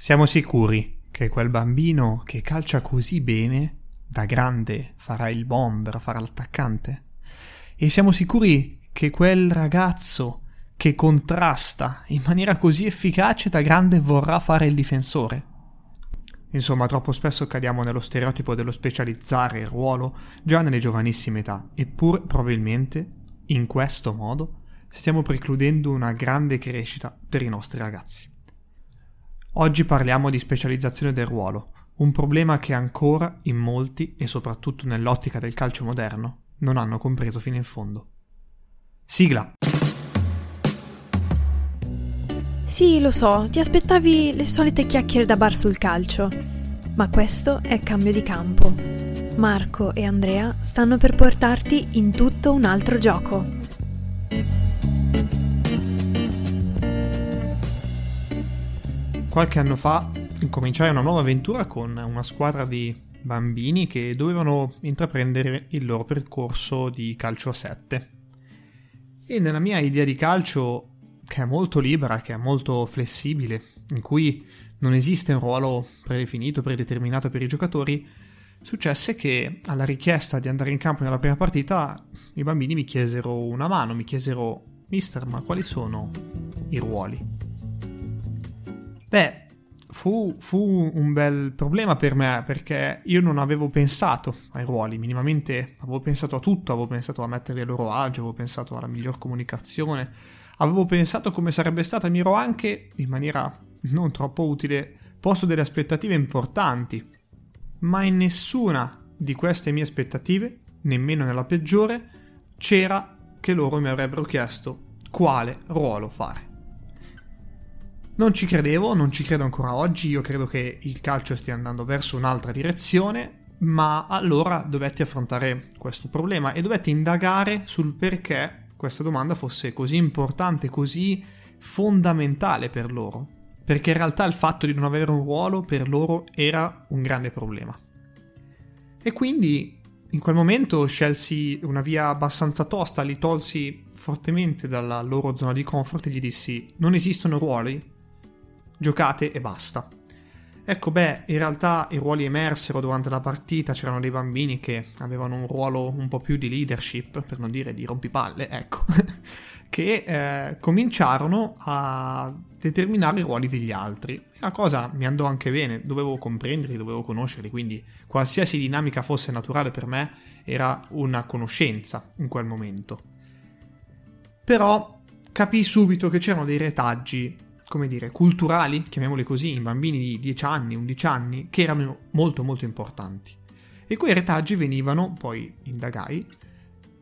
Siamo sicuri che quel bambino che calcia così bene, da grande farà il bomber, farà l'attaccante? E siamo sicuri che quel ragazzo che contrasta in maniera così efficace da grande vorrà fare il difensore? Insomma, troppo spesso cadiamo nello stereotipo dello specializzare il ruolo già nelle giovanissime età, eppure probabilmente in questo modo stiamo precludendo una grande crescita per i nostri ragazzi. Oggi parliamo di specializzazione del ruolo, un problema che ancora in molti, e soprattutto nell'ottica del calcio moderno, non hanno compreso fino in fondo. Sigla! Sì, lo so, ti aspettavi le solite chiacchiere da bar sul calcio, ma questo è cambio di campo. Marco e Andrea stanno per portarti in tutto un altro gioco. Qualche anno fa incominciai una nuova avventura con una squadra di bambini che dovevano intraprendere il loro percorso di calcio a 7. E nella mia idea di calcio, che è molto libera, che è molto flessibile, in cui non esiste un ruolo predefinito, predeterminato per i giocatori, successe che alla richiesta di andare in campo nella prima partita i bambini mi chiesero una mano, mi chiesero: mister, ma quali sono i ruoli? Beh, fu un bel problema per me, perché io non avevo pensato ai ruoli minimamente, avevo pensato a tutto, avevo pensato a metterli a loro agio, avevo pensato alla miglior comunicazione, avevo pensato come sarebbe stata, mi ero anche, in maniera non troppo utile, posto delle aspettative importanti, ma in nessuna di queste mie aspettative, nemmeno nella peggiore, c'era che loro mi avrebbero chiesto quale ruolo fare. Non ci credevo, non ci credo ancora oggi, io credo che il calcio stia andando verso un'altra direzione, ma allora dovetti affrontare questo problema e dovetti indagare sul perché questa domanda fosse così importante, così fondamentale per loro, perché in realtà il fatto di non avere un ruolo per loro era un grande problema. E quindi in quel momento scelsi una via abbastanza tosta, li tolsi fortemente dalla loro zona di comfort e gli dissi: non esistono ruoli, giocate e basta. Ecco, beh, in realtà i ruoli emersero durante la partita, c'erano dei bambini che avevano un ruolo un po' più di leadership, per non dire di rompipalle, ecco, che cominciarono a determinare i ruoli degli altri. La cosa mi andò anche bene, dovevo comprenderli, dovevo conoscerli, quindi qualsiasi dinamica fosse naturale per me era una conoscenza in quel momento. Però capii subito che c'erano dei retaggi, come dire, culturali, chiamiamoli così, in bambini di 10 anni, 11 anni, che erano molto molto importanti. E quei retaggi venivano, poi indagai,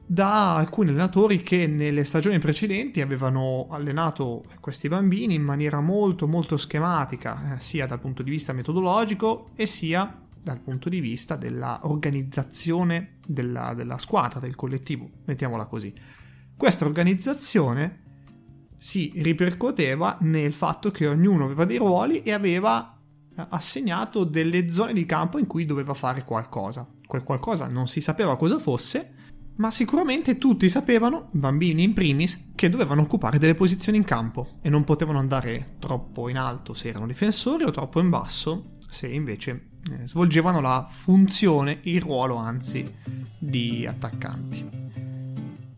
da alcuni allenatori che nelle stagioni precedenti avevano allenato questi bambini in maniera molto molto schematica, sia dal punto di vista metodologico e sia dal punto di vista dell'organizzazione della squadra, del collettivo, mettiamola così. Questa organizzazione si ripercuoteva nel fatto che ognuno aveva dei ruoli e aveva assegnato delle zone di campo in cui doveva fare qualcosa. Quel qualcosa non si sapeva cosa fosse, ma sicuramente tutti sapevano, bambini in primis, che dovevano occupare delle posizioni in campo e non potevano andare troppo in alto se erano difensori o troppo in basso se invece svolgevano la funzione, il ruolo anzi, di attaccanti.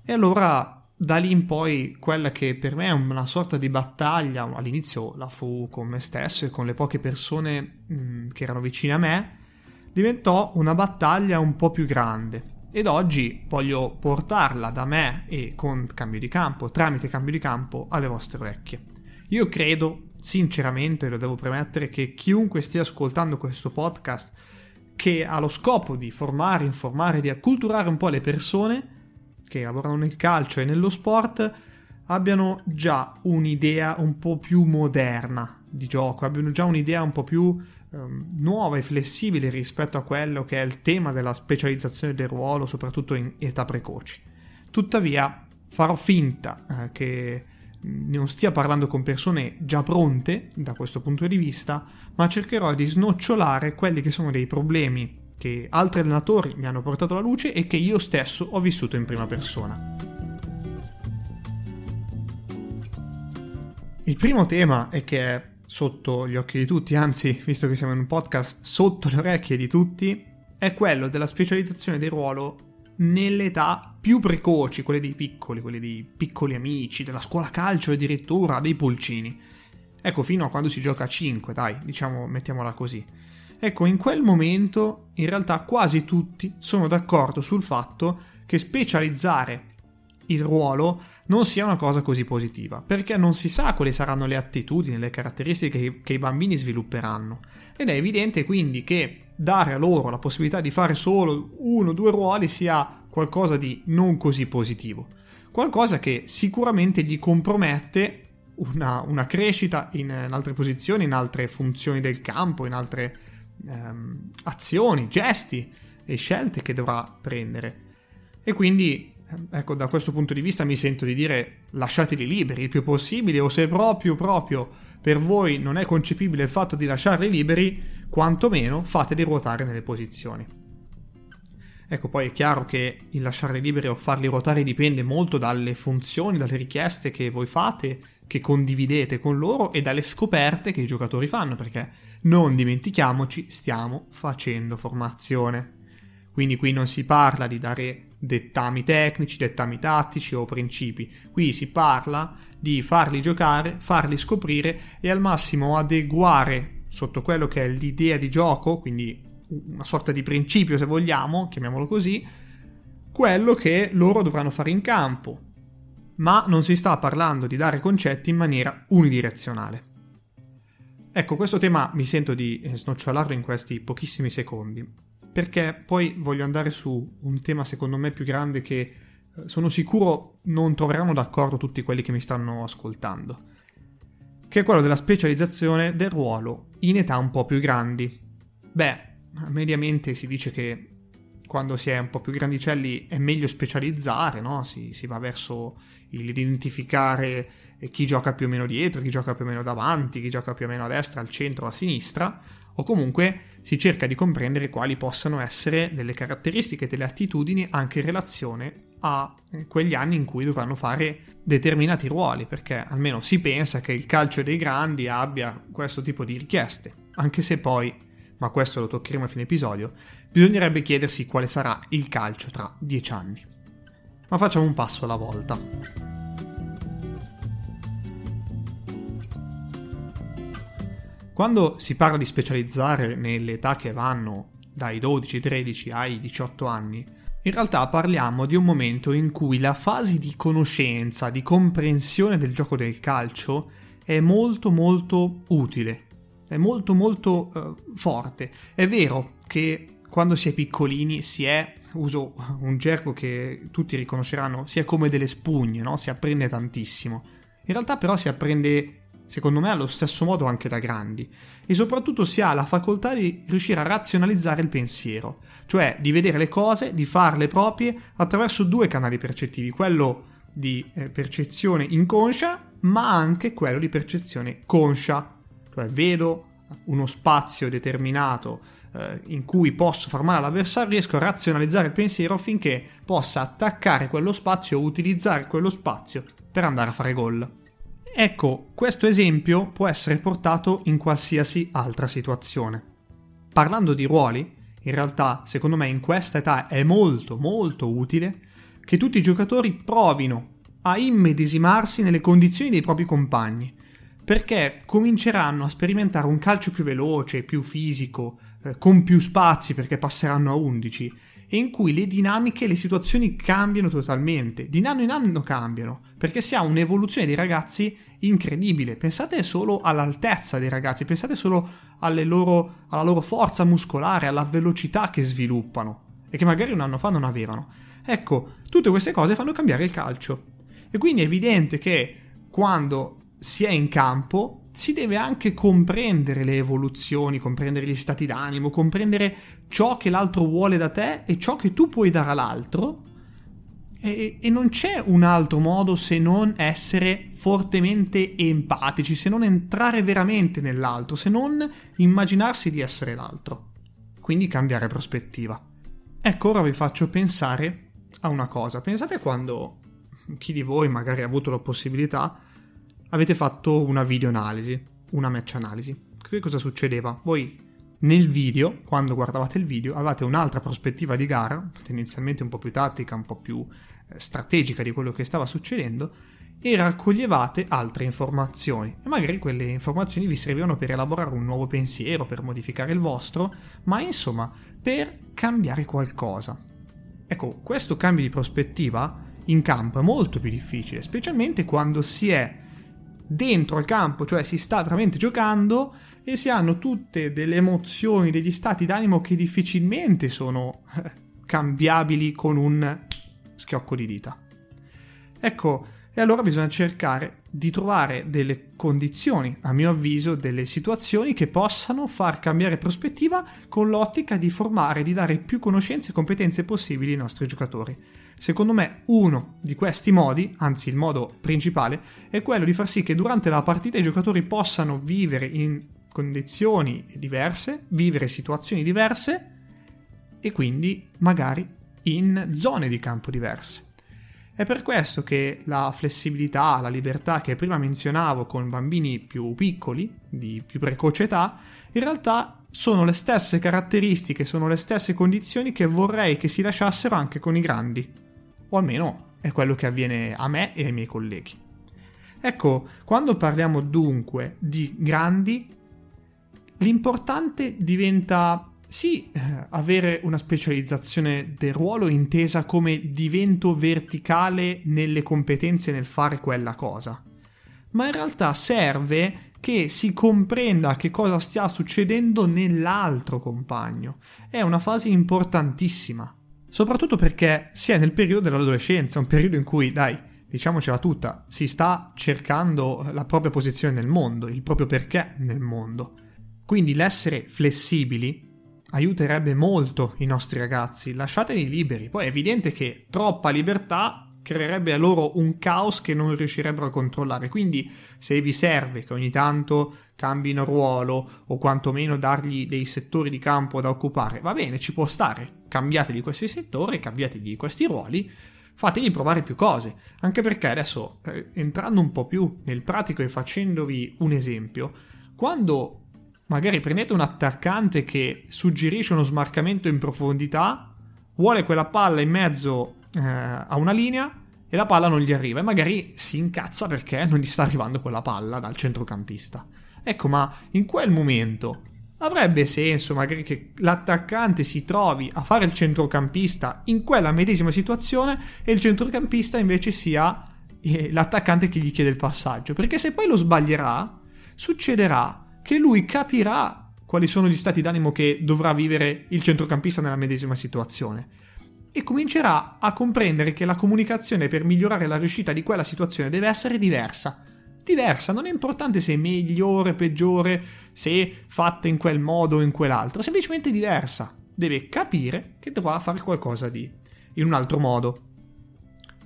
E allora da lì in poi quella che per me è una sorta di battaglia, all'inizio la fu con me stesso e con le poche persone che erano vicine a me, diventò una battaglia un po' più grande. Ed oggi voglio portarla da me e con cambio di campo, tramite cambio di campo, alle vostre orecchie. Io credo, sinceramente, lo devo premettere, che chiunque stia ascoltando questo podcast, che ha lo scopo di formare, informare, di acculturare un po' le persone che lavorano nel calcio e nello sport, abbiano già un'idea un po' più moderna di gioco, abbiano già un'idea un po' più nuova e flessibile rispetto a quello che è il tema della specializzazione del ruolo, soprattutto in età precoci. Tuttavia farò finta che non stia parlando con persone già pronte da questo punto di vista, ma cercherò di snocciolare quelli che sono dei problemi che altri allenatori mi hanno portato alla luce e che io stesso ho vissuto in prima persona. Il primo tema, e che è sotto gli occhi di tutti, anzi, visto che siamo in un podcast, sotto le orecchie di tutti, è quello della specializzazione del ruolo nelle età più precoci, quelle dei piccoli amici, della scuola calcio e addirittura dei pulcini. Ecco, fino a quando si gioca a 5, dai, diciamo, mettiamola così. Ecco, in quel momento in realtà quasi tutti sono d'accordo sul fatto che specializzare il ruolo non sia una cosa così positiva, perché non si sa quali saranno le attitudini, le caratteristiche che i bambini svilupperanno. Ed è evidente quindi che dare a loro la possibilità di fare solo 1 o 2 ruoli sia qualcosa di non così positivo, qualcosa che sicuramente gli compromette una crescita in altre posizioni, in altre funzioni del campo, in altre azioni, gesti e scelte che dovrà prendere. E quindi, ecco, da questo punto di vista mi sento di dire: lasciateli liberi il più possibile, o se proprio per voi non è concepibile il fatto di lasciarli liberi, quantomeno fateli ruotare nelle posizioni. Ecco, poi è chiaro che il lasciarli liberi o farli ruotare dipende molto dalle funzioni, dalle richieste che voi fate, che condividete con loro, e dalle scoperte che i giocatori fanno, perché non dimentichiamoci, stiamo facendo formazione. Quindi qui non si parla di dare dettami tecnici, dettami tattici o principi, qui si parla di farli giocare, farli scoprire e al massimo adeguare sotto quello che è l'idea di gioco, quindi una sorta di principio, se vogliamo, chiamiamolo così, quello che loro dovranno fare in campo. Ma non si sta parlando di dare concetti in maniera unidirezionale. Ecco, questo tema mi sento di snocciolarlo in questi pochissimi secondi, perché poi voglio andare su un tema secondo me più grande che sono sicuro non troveranno d'accordo tutti quelli che mi stanno ascoltando, che è quello della specializzazione del ruolo in età un po' più grandi. Beh, mediamente si dice che quando si è un po' più grandicelli è meglio specializzare, no? Si va verso l'identificare chi gioca più o meno dietro, chi gioca più o meno davanti, chi gioca più o meno a destra, al centro, a sinistra, o comunque si cerca di comprendere quali possano essere delle caratteristiche, delle attitudini anche in relazione a quegli anni in cui dovranno fare determinati ruoli, perché almeno si pensa che il calcio dei grandi abbia questo tipo di richieste, anche se poi, ma questo lo toccheremo a fine episodio, bisognerebbe chiedersi quale sarà il calcio tra 10 anni. Ma facciamo un passo alla volta. Quando si parla di specializzare nelle età che vanno dai 12-13 ai 18 anni, in realtà parliamo di un momento in cui la fase di conoscenza, di comprensione del gioco del calcio è molto molto utile, è molto molto forte. È vero che quando si è piccolini si è, uso un gergo che tutti riconosceranno, si è come delle spugne, no? Si apprende tantissimo. In realtà però si apprende, secondo me, allo stesso modo anche da grandi, e soprattutto si ha la facoltà di riuscire a razionalizzare il pensiero, cioè di vedere le cose, di farle proprie attraverso 2 canali percettivi, quello di percezione inconscia ma anche quello di percezione conscia, cioè vedo uno spazio determinato in cui posso far male all'avversario, riesco a razionalizzare il pensiero affinché possa attaccare quello spazio o utilizzare quello spazio per andare a fare gol. Ecco, questo esempio può essere portato in qualsiasi altra situazione. Parlando di ruoli, in realtà, secondo me, in questa età è molto molto utile che tutti i giocatori provino a immedesimarsi nelle condizioni dei propri compagni, perché cominceranno a sperimentare un calcio più veloce, più fisico, con più spazi, perché passeranno a 11, e in cui le dinamiche e le situazioni cambiano totalmente, di anno in anno cambiano, perché si ha un'evoluzione dei ragazzi incredibile. Pensate solo all'altezza dei ragazzi, pensate solo alla loro forza muscolare, alla velocità che sviluppano e che magari un anno fa non avevano. Ecco, tutte queste cose fanno cambiare il calcio, e quindi è evidente che quando si è in campo si deve anche comprendere le evoluzioni, comprendere gli stati d'animo, comprendere ciò che l'altro vuole da te e ciò che tu puoi dare all'altro, e non c'è un altro modo se non essere fortemente empatici, se non entrare veramente nell'altro, se non immaginarsi di essere l'altro, quindi cambiare prospettiva. Ecco, ora vi faccio pensare a una cosa. Pensate quando chi di voi magari ha avuto la possibilità avete fatto una videoanalisi, una match analisi. Che cosa succedeva? Voi nel video, quando guardavate il video, avevate un'altra prospettiva di gara, tendenzialmente un po' più tattica, un po' più strategica di quello che stava succedendo, e raccoglievate altre informazioni, e magari quelle informazioni vi servivano per elaborare un nuovo pensiero, per modificare il vostro, ma insomma per cambiare qualcosa. Ecco, questo cambio di prospettiva in campo è molto più difficile, specialmente quando si è dentro al campo, cioè si sta veramente giocando e si hanno tutte delle emozioni, degli stati d'animo che difficilmente sono cambiabili con un schiocco di dita. Ecco, e allora bisogna cercare di trovare delle condizioni, a mio avviso, delle situazioni che possano far cambiare prospettiva con l'ottica di formare, di dare più conoscenze e competenze possibili ai nostri giocatori. Secondo me uno di questi modi, anzi il modo principale, è quello di far sì che durante la partita i giocatori possano vivere in condizioni diverse, vivere situazioni diverse e quindi magari in zone di campo diverse. È per questo che la flessibilità, la libertà che prima menzionavo con bambini più piccoli, di più precoce età, in realtà sono le stesse caratteristiche, sono le stesse condizioni che vorrei che si lasciassero anche con i grandi. O almeno è quello che avviene a me e ai miei colleghi. Ecco, quando parliamo dunque di grandi, l'importante diventa sì avere una specializzazione del ruolo intesa come divento verticale nelle competenze nel fare quella cosa, ma in realtà serve che si comprenda che cosa stia succedendo nell'altro compagno. È una fase importantissima, soprattutto perché si è nel periodo dell'adolescenza, un periodo in cui, dai, diciamocela tutta, si sta cercando la propria posizione nel mondo, il proprio perché nel mondo. Quindi l'essere flessibili aiuterebbe molto i nostri ragazzi, lasciateli liberi. Poi è evidente che troppa libertà creerebbe a loro un caos che non riuscirebbero a controllare, quindi se vi serve che ogni tanto cambino ruolo o quantomeno dargli dei settori di campo da occupare, va bene, ci può stare, cambiategli questi settori, cambiategli questi ruoli, fategli provare più cose, anche perché adesso, entrando un po' più nel pratico e facendovi un esempio, quando magari prendete un attaccante che suggerisce uno smarcamento in profondità, vuole quella palla in mezzo a una linea e la palla non gli arriva e magari si incazza perché non gli sta arrivando quella palla dal centrocampista. Ecco, ma in quel momento avrebbe senso magari che l'attaccante si trovi a fare il centrocampista in quella medesima situazione e il centrocampista invece sia l'attaccante che gli chiede il passaggio, perché se poi lo sbaglierà succederà che lui capirà quali sono gli stati d'animo che dovrà vivere il centrocampista nella medesima situazione e comincerà a comprendere che la comunicazione per migliorare la riuscita di quella situazione deve essere diversa, non è importante se è migliore, peggiore, se fatta in quel modo o in quell'altro, semplicemente diversa, deve capire che dovrà fare qualcosa di in un altro modo.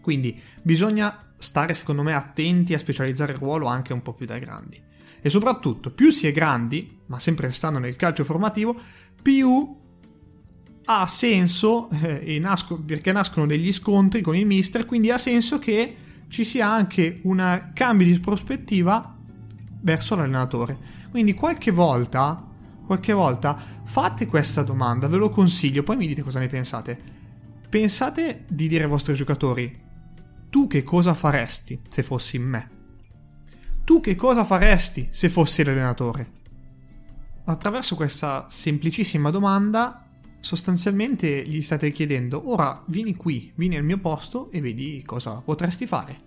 Quindi bisogna stare, secondo me, attenti a specializzare il ruolo anche un po' più da grandi, e soprattutto più si è grandi, ma sempre stando nel calcio formativo, più ha senso, perché nascono degli scontri con il mister, quindi ha senso che ci sia anche un cambio di prospettiva verso l'allenatore. Quindi qualche volta fate questa domanda, ve lo consiglio, poi mi dite cosa ne pensate. Pensate di dire ai vostri giocatori: tu che cosa faresti se fossi me? Tu che cosa faresti se fossi l'allenatore? Attraverso questa semplicissima domanda sostanzialmente gli state chiedendo: ora vieni qui, vieni al mio posto e vedi cosa potresti fare.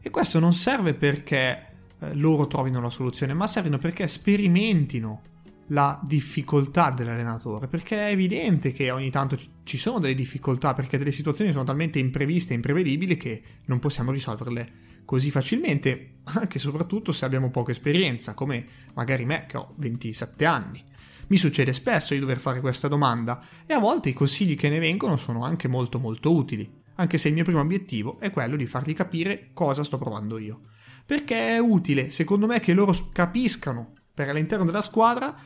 E questo non serve perché loro trovino la soluzione, ma servono perché sperimentino la difficoltà dell'allenatore, perché è evidente che ogni tanto ci sono delle difficoltà, perché delle situazioni sono talmente impreviste e imprevedibili che non possiamo risolverle così facilmente, anche e soprattutto se abbiamo poca esperienza, come magari me che ho 27 anni. Mi succede spesso di dover fare questa domanda e a volte i consigli che ne vengono sono anche molto molto utili, anche se il mio primo obiettivo è quello di fargli capire cosa sto provando io. Perché è utile, secondo me, che loro capiscano, perché all'interno della squadra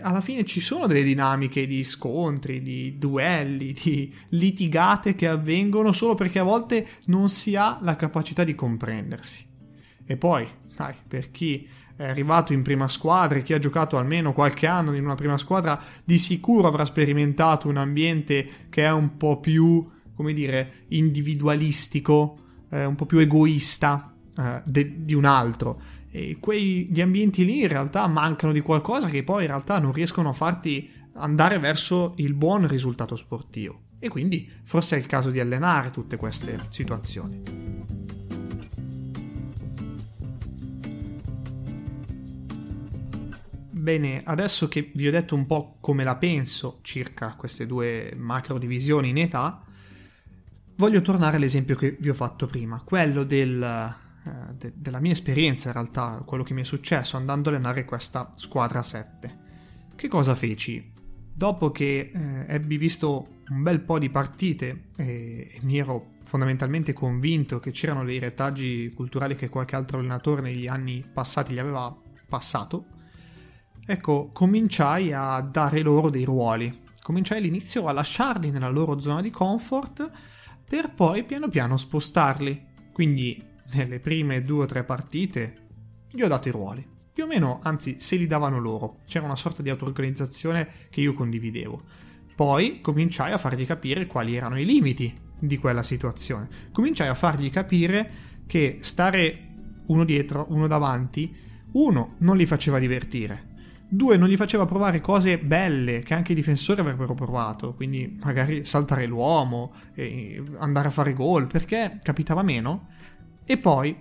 alla fine ci sono delle dinamiche di scontri, di duelli, di litigate che avvengono solo perché a volte non si ha la capacità di comprendersi. E poi, per chi è arrivato in prima squadra e chi ha giocato almeno qualche anno in una prima squadra di sicuro avrà sperimentato un ambiente che è un po' più, come dire, individualistico, un po' più egoista di un altro. E gli ambienti lì in realtà mancano di qualcosa che poi in realtà non riescono a farti andare verso il buon risultato sportivo. E quindi forse è il caso di allenare tutte queste situazioni. Bene, adesso che vi ho detto un po' come la penso circa queste due macro divisioni in età, voglio tornare all'esempio che vi ho fatto prima, quello della mia esperienza in realtà, quello che mi è successo andando a allenare questa squadra 7. Che cosa feci? Dopo che ebbi visto un bel po' di partite e mi ero fondamentalmente convinto che c'erano dei retaggi culturali che qualche altro allenatore negli anni passati gli aveva passato, ecco, cominciai a dare loro dei ruoli. Cominciai all'inizio a lasciarli nella loro zona di comfort per poi piano piano spostarli. Quindi nelle prime 2 o 3 partite gli ho dato i ruoli. Più o meno, anzi, se li davano loro. C'era una sorta di auto-organizzazione che io condividevo. Poi cominciai a fargli capire quali erano i limiti di quella situazione. Cominciai a fargli capire che stare uno dietro, uno davanti, uno non li faceva divertire, 2 non gli faceva provare cose belle che anche i difensori avrebbero provato, quindi magari saltare l'uomo, andare a fare gol, perché capitava meno. E poi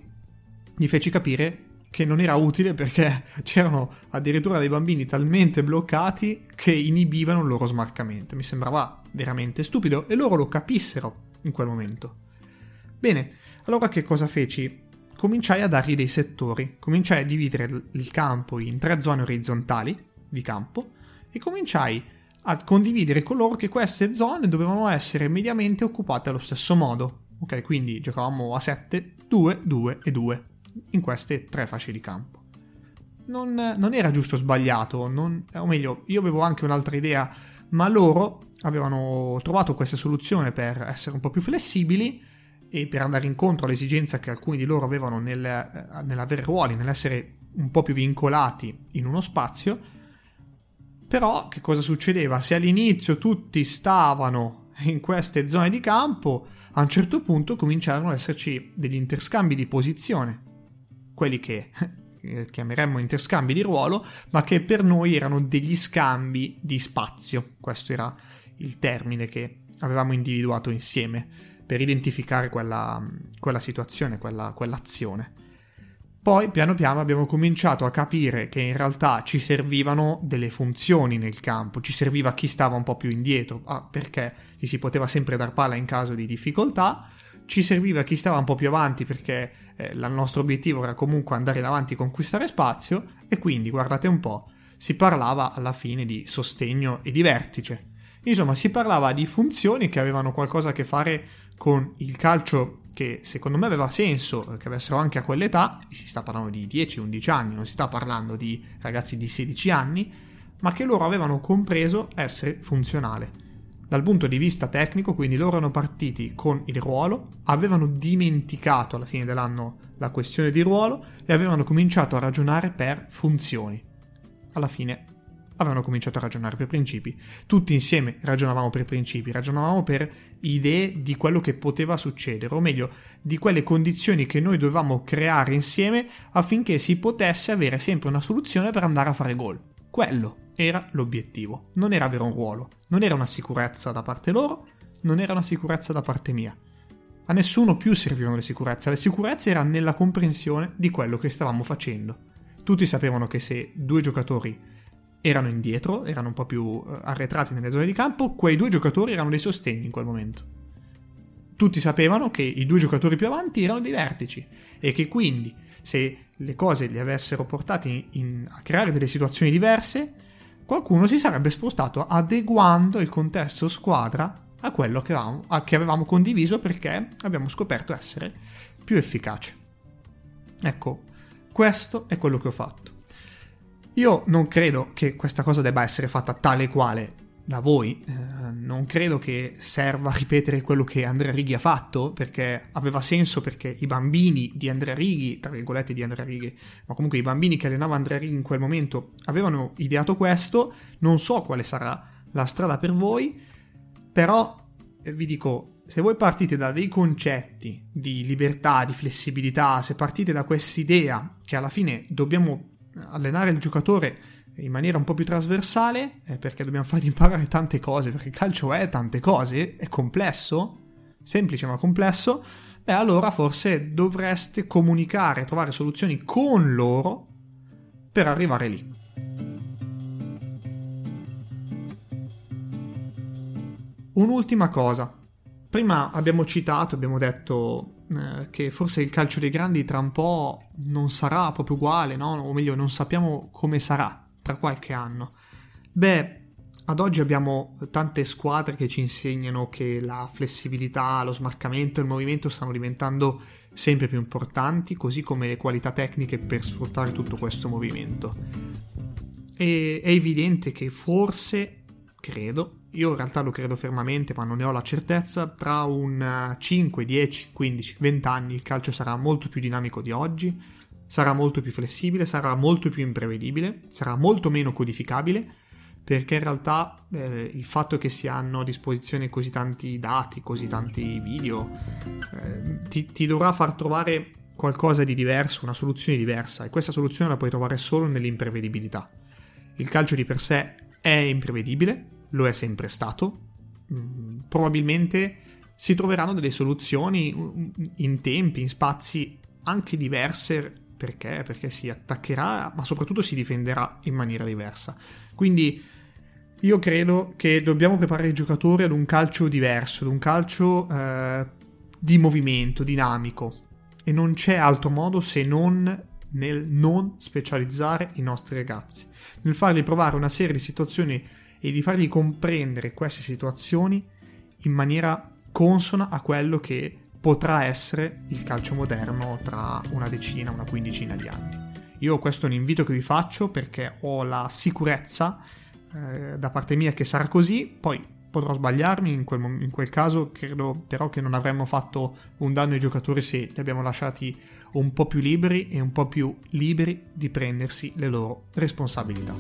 gli feci capire che non era utile perché c'erano addirittura dei bambini talmente bloccati che inibivano il loro smarcamento. Mi sembrava veramente stupido e loro lo capissero in quel momento. Bene, allora che cosa feci? Cominciai a dargli dei settori, cominciai a dividere il campo in 3 zone orizzontali di campo e cominciai a condividere con loro che queste zone dovevano essere mediamente occupate allo stesso modo. Ok, quindi giocavamo a 7, 2, 2 e 2. In queste 3 fasce di campo non era giusto o sbagliato, o meglio, io avevo anche un'altra idea, ma loro avevano trovato questa soluzione per essere un po' più flessibili e per andare incontro all'esigenza che alcuni di loro avevano nell'avere ruoli, nell'essere un po' più vincolati in uno spazio. Però che cosa succedeva? Se all'inizio tutti stavano in queste zone di campo, a un certo punto cominciarono ad esserci degli interscambi di posizione, quelli che chiameremmo interscambi di ruolo, ma che per noi erano degli scambi di spazio. Questo era il termine che avevamo individuato insieme per identificare quella situazione, quell'azione. Poi piano piano abbiamo cominciato a capire che in realtà ci servivano delle funzioni nel campo, ci serviva chi stava un po' più indietro, perché gli si poteva sempre dar palla in caso di difficoltà, ci serviva chi stava un po' più avanti perché il nostro obiettivo era comunque andare avanti e conquistare spazio, e quindi, guardate un po', si parlava alla fine di sostegno e di vertice. Insomma, si parlava di funzioni che avevano qualcosa a che fare con il calcio che secondo me aveva senso che avessero anche a quell'età. Si sta parlando di 10-11 anni, non si sta parlando di ragazzi di 16 anni, ma che loro avevano compreso essere funzionale. Dal punto di vista tecnico, quindi, loro erano partiti con il ruolo, avevano dimenticato alla fine dell'anno la questione di ruolo e avevano cominciato a ragionare per funzioni. Alla fine avevano cominciato a ragionare per principi. Tutti insieme ragionavamo per principi, ragionavamo per idee di quello che poteva succedere, o meglio, di quelle condizioni che noi dovevamo creare insieme affinché si potesse avere sempre una soluzione per andare a fare gol. Quello era l'obiettivo. Non era avere un ruolo, non era una sicurezza da parte loro, non era una sicurezza da parte mia. A nessuno più servivano le sicurezze. Le sicurezze erano nella comprensione di quello che stavamo facendo. Tutti sapevano che se 2 giocatori erano indietro, erano un po' più arretrati nelle zone di campo, quei 2 giocatori erano dei sostegni in quel momento. Tutti sapevano che i 2 giocatori più avanti erano dei vertici e che quindi se le cose li avessero portati a creare delle situazioni diverse, qualcuno si sarebbe spostato adeguando il contesto squadra a quello che avevamo condiviso, perché abbiamo scoperto essere più efficace. Ecco, questo è quello che ho fatto. Io non credo che questa cosa debba essere fatta tale quale da voi, non credo che serva ripetere quello che Andrea Righi ha fatto, perché aveva senso, perché i bambini di Andrea Righi, tra virgolette di Andrea Righi, ma comunque i bambini che allenava Andrea Righi in quel momento avevano ideato questo. Non so quale sarà la strada per voi, però vi dico, se voi partite da dei concetti di libertà, di flessibilità, se partite da quest'idea che alla fine dobbiamo allenare il giocatore in maniera un po' più trasversale, perché dobbiamo fargli imparare tante cose, perché il calcio è tante cose, è complesso, semplice ma complesso, beh allora forse dovreste comunicare, trovare soluzioni con loro per arrivare lì. Un'ultima cosa, prima abbiamo detto che forse il calcio dei grandi tra un po' non sarà proprio uguale, no? O meglio, non sappiamo come sarà tra qualche anno. Beh, ad oggi abbiamo tante squadre che ci insegnano che la flessibilità, lo smarcamento e il movimento stanno diventando sempre più importanti, così come le qualità tecniche per sfruttare tutto questo movimento. E è evidente che forse, credo, io in realtà lo credo fermamente, ma non ne ho la certezza, tra un 5, 10, 15, 20 anni il calcio sarà molto più dinamico di oggi, sarà molto più flessibile, sarà molto più imprevedibile, sarà molto meno codificabile, perché in realtà il fatto che si hanno a disposizione così tanti dati, così tanti video, ti dovrà far trovare qualcosa di diverso, una soluzione diversa, e questa soluzione la puoi trovare solo nell'imprevedibilità. Il calcio di per sé è imprevedibile, lo è sempre stato, probabilmente si troveranno delle soluzioni in tempi, in spazi anche diverse, perché si attaccherà, ma soprattutto si difenderà in maniera diversa. Quindi io credo che dobbiamo preparare i giocatori ad un calcio diverso, ad un calcio di movimento, dinamico, e non c'è altro modo se non nel non specializzare i nostri ragazzi, nel farli provare una serie di situazioni e di fargli comprendere queste situazioni in maniera consona a quello che potrà essere il calcio moderno tra una decina, una quindicina di anni. Io questo è un invito che vi faccio, perché ho la sicurezza da parte mia che sarà così, poi potrò sbagliarmi, in quel caso credo però che non avremmo fatto un danno ai giocatori se li abbiamo lasciati un po' più liberi e un po' più liberi di prendersi le loro responsabilità.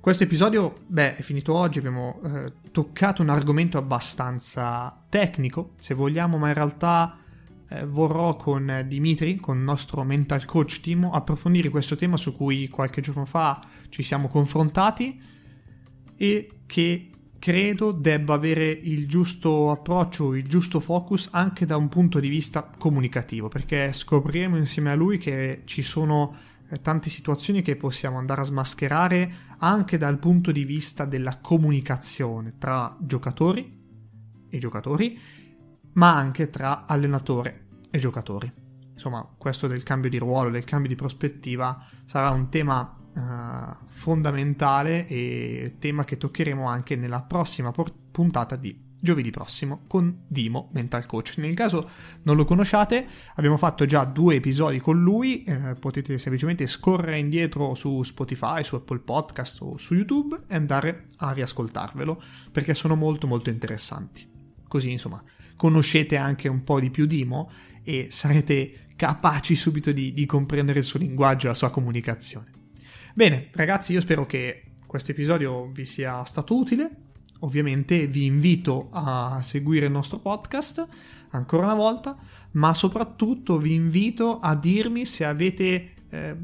Questo episodio, è finito oggi, abbiamo toccato un argomento abbastanza tecnico, se vogliamo, ma in realtà vorrò con Dimitri, con il nostro mental coach Dimo, approfondire questo tema su cui qualche giorno fa ci siamo confrontati e che credo debba avere il giusto approccio, il giusto focus anche da un punto di vista comunicativo, perché scopriremo insieme a lui che ci sono tante situazioni che possiamo andare a smascherare anche dal punto di vista della comunicazione tra giocatori e giocatori, ma anche tra allenatore e giocatori. Insomma, questo del cambio di ruolo, del cambio di prospettiva sarà un tema fondamentale e tema che toccheremo anche nella prossima puntata di giovedì prossimo con Dimo Mental Coach. Nel caso non lo conosciate, abbiamo fatto già 2 episodi con lui, potete semplicemente scorrere indietro su Spotify, su Apple Podcast o su YouTube e andare a riascoltarvelo, perché sono molto molto interessanti. Così insomma conoscete anche un po' di più Dimo e sarete capaci subito di comprendere il suo linguaggio e la sua comunicazione. Bene ragazzi, io spero che questo episodio vi sia stato utile. Ovviamente vi invito a seguire il nostro podcast ancora una volta, ma soprattutto vi invito a dirmi se avete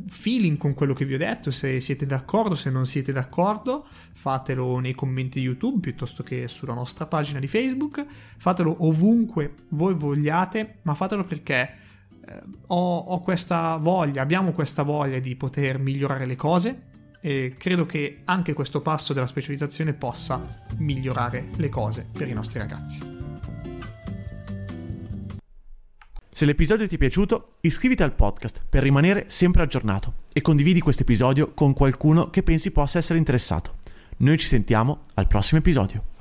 feeling con quello che vi ho detto, se siete d'accordo, se non siete d'accordo, fatelo nei commenti di YouTube piuttosto che sulla nostra pagina di Facebook, fatelo ovunque voi vogliate, ma fatelo perché ho questa voglia, abbiamo questa voglia di poter migliorare le cose. E credo che anche questo passo della specializzazione possa migliorare le cose per i nostri ragazzi. Se l'episodio ti è piaciuto, iscriviti al podcast per rimanere sempre aggiornato e condividi questo episodio con qualcuno che pensi possa essere interessato. Noi ci sentiamo al prossimo episodio.